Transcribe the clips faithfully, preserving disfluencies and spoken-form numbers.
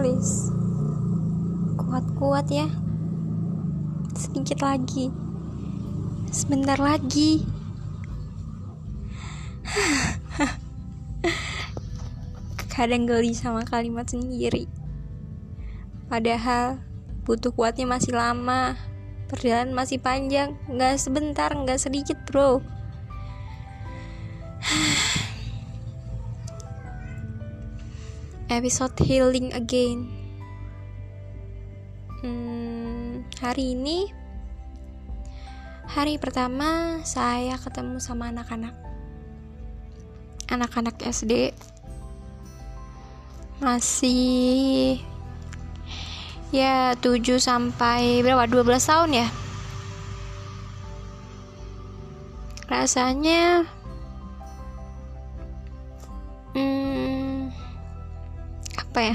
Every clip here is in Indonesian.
please. Kuat-kuat ya. Sedikit lagi. Sebentar lagi. Kadang geli sama kalimat sendiri. Padahal butuh kuatnya masih lama. Perjalanan masih panjang. Gak sebentar, gak sedikit bro. Episode healing again. Hmm, hari ini hari pertama saya ketemu sama anak-anak. Anak-anak S D masih ya tujuh sampai berapa? dua belas tahun ya. Rasanya apa ya,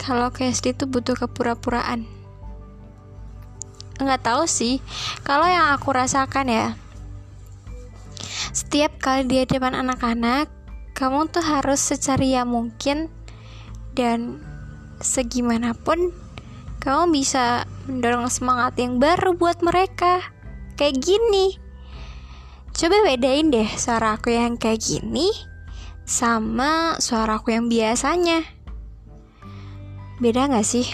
kalau ke S D itu butuh kepura-puraan. Nggak tahu sih, kalau yang aku rasakan ya, setiap kali di depan anak-anak kamu tuh harus seceria mungkin dan segimanapun kamu bisa mendorong semangat yang baru buat mereka. Kayak gini, coba bedain deh suara aku yang kayak gini sama suaraku yang biasanya. Beda gak sih?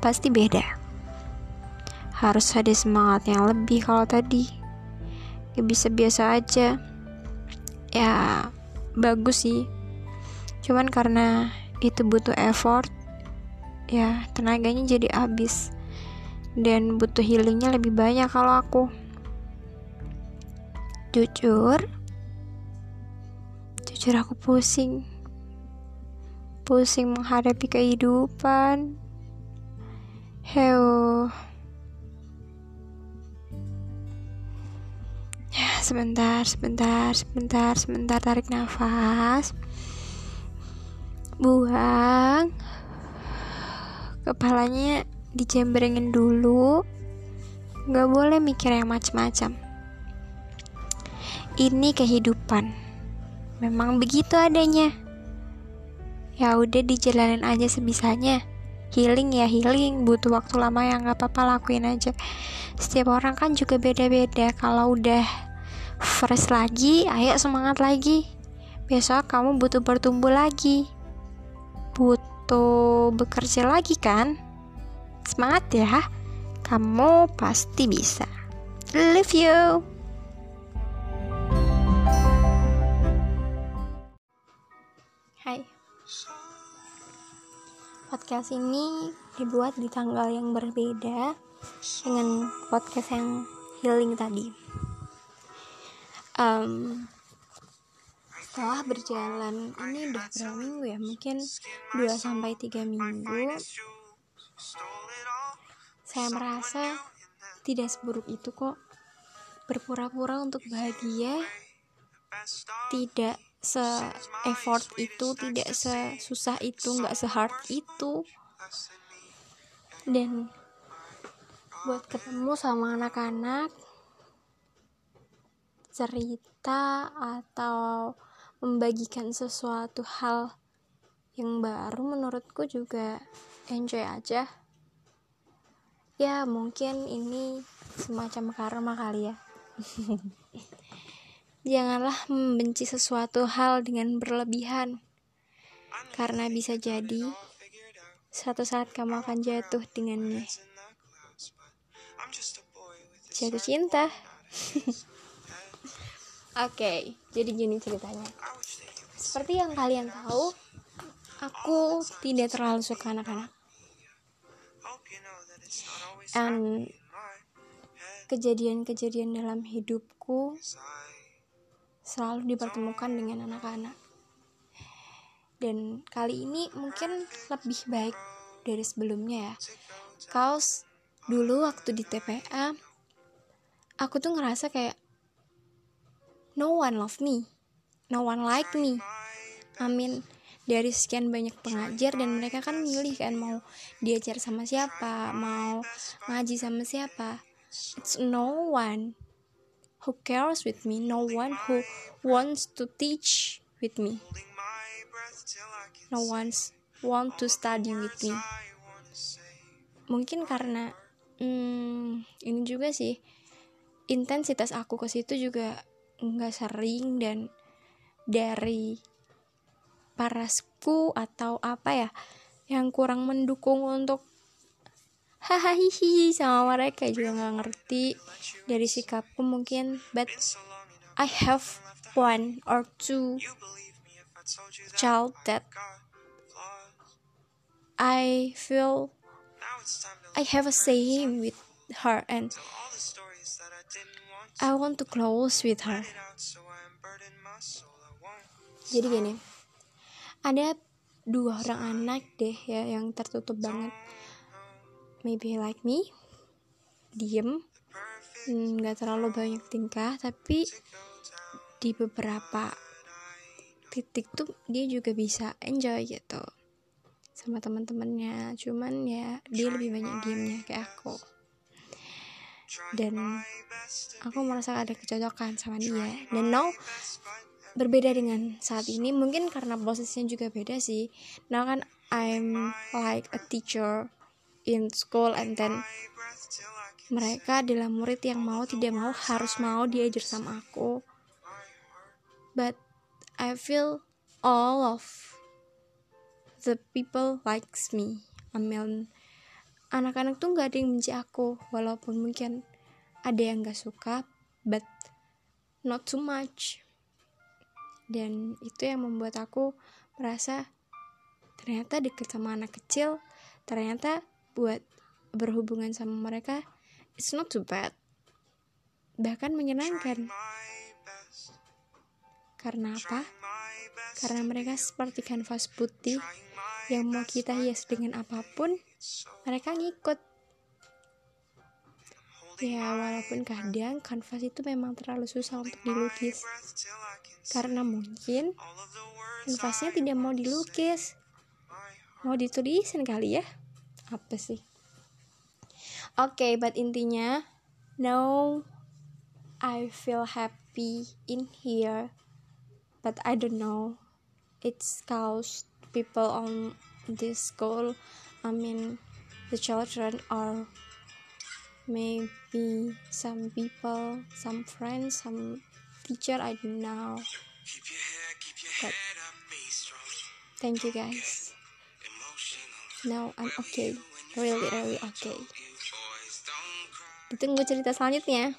Pasti beda. Harus ada semangat yang lebih. Kalau tadi gak bisa biasa aja. Ya bagus sih, cuman karena itu butuh effort, ya tenaganya jadi habis. Dan butuh healingnya lebih banyak kalau aku. Jujur Jujur aku pusing Pusing menghadapi kehidupan. Heo. Ya, sebentar, sebentar, sebentar, sebentar. Tarik nafas, buang. Kepalanya dijembrengin dulu. Gak boleh mikir yang macam-macam. Ini kehidupan, memang begitu adanya. Ya udah, dijalanin aja sebisanya. Healing ya healing, butuh waktu lama ya nggak apa-apa, lakuin aja. Setiap orang kan juga beda-beda. Kalau udah fresh lagi, ayo semangat lagi. Besok kamu butuh bertumbuh lagi, butuh bekerja lagi kan? Semangat ya, kamu pasti bisa. Love you. Hai, podcast ini dibuat di tanggal yang berbeda dengan podcast yang healing tadi. Um, setelah berjalan ini udah berapa minggu ya, mungkin dua sampai tiga minggu, saya merasa tidak seburuk itu kok. Berpura-pura untuk bahagia tidak se-effort itu, tidak sesusah itu, gak se-hard itu. Dan buat ketemu sama anak-anak, cerita atau membagikan sesuatu hal yang baru, menurutku juga enjoy aja. Ya mungkin ini semacam karma kali ya. Janganlah membenci sesuatu hal dengan berlebihan, karena bisa jadi suatu saat kamu akan jatuh dengannya. Jatuh cinta. Oke, jadi gini ceritanya. Seperti yang kalian tahu, aku tidak terlalu suka anak-anak. Dan kejadian-kejadian dalam hidupku selalu dipertemukan dengan anak-anak. Dan kali ini mungkin lebih baik dari sebelumnya ya. Kaos dulu waktu di T P A, aku tuh ngerasa kayak no one love me, no one like me. I mean, dari sekian banyak pengajar, dan mereka kan milih kan mau diajar sama siapa, mau ngaji sama siapa. It's no one who cares with me, no one who wants to teach with me, no one want to study with me. Mungkin karena hmm, ini juga sih, intensitas aku ke situ juga nggak sering, dan dari parasku atau apa ya yang kurang mendukung untuk hahaha sama mereka juga nggak ngerti dari sikapku mungkin. But I have one or two child that I feel I have a saying with her, and I want to close with her. Jadi gini, ada dua orang anak deh ya yang tertutup banget, maybe like me, diem, nggak terlalu banyak tingkah, tapi di beberapa titik tuh dia juga bisa enjoy gitu sama teman-temannya. Cuman ya dia lebih banyak diemnya kayak aku, dan aku merasa ada kecocokan sama dia. Dan now berbeda dengan saat ini, mungkin karena prosesnya juga beda sih. Now kan I'm like a teacher in school, and then mereka adalah murid yang mau tidak mau harus mau diajar sama aku. But I feel all of the people likes me. I mean, anak-anak tuh gak ada yang benci aku, walaupun mungkin ada yang gak suka, but not too much. Dan itu yang membuat aku merasa ternyata deket sama anak kecil, ternyata buat berhubungan sama mereka it's not too bad, bahkan menyenangkan. Karena apa? Karena mereka seperti kanvas putih yang mau kita hias dengan apapun, mereka ngikut. Ya walaupun kadang kanvas itu memang terlalu susah untuk dilukis, karena mungkin kanvasnya tidak mau dilukis, mau ditulisin kali ya, apa sih. Oke, okay, but intinya now I feel happy in here, but I don't know, it's cause people on this school, I mean the children, or maybe some people, some friends, some teacher, I don't know. But thank you guys, now I'm okay, really really okay. Ditunggu cerita selanjutnya.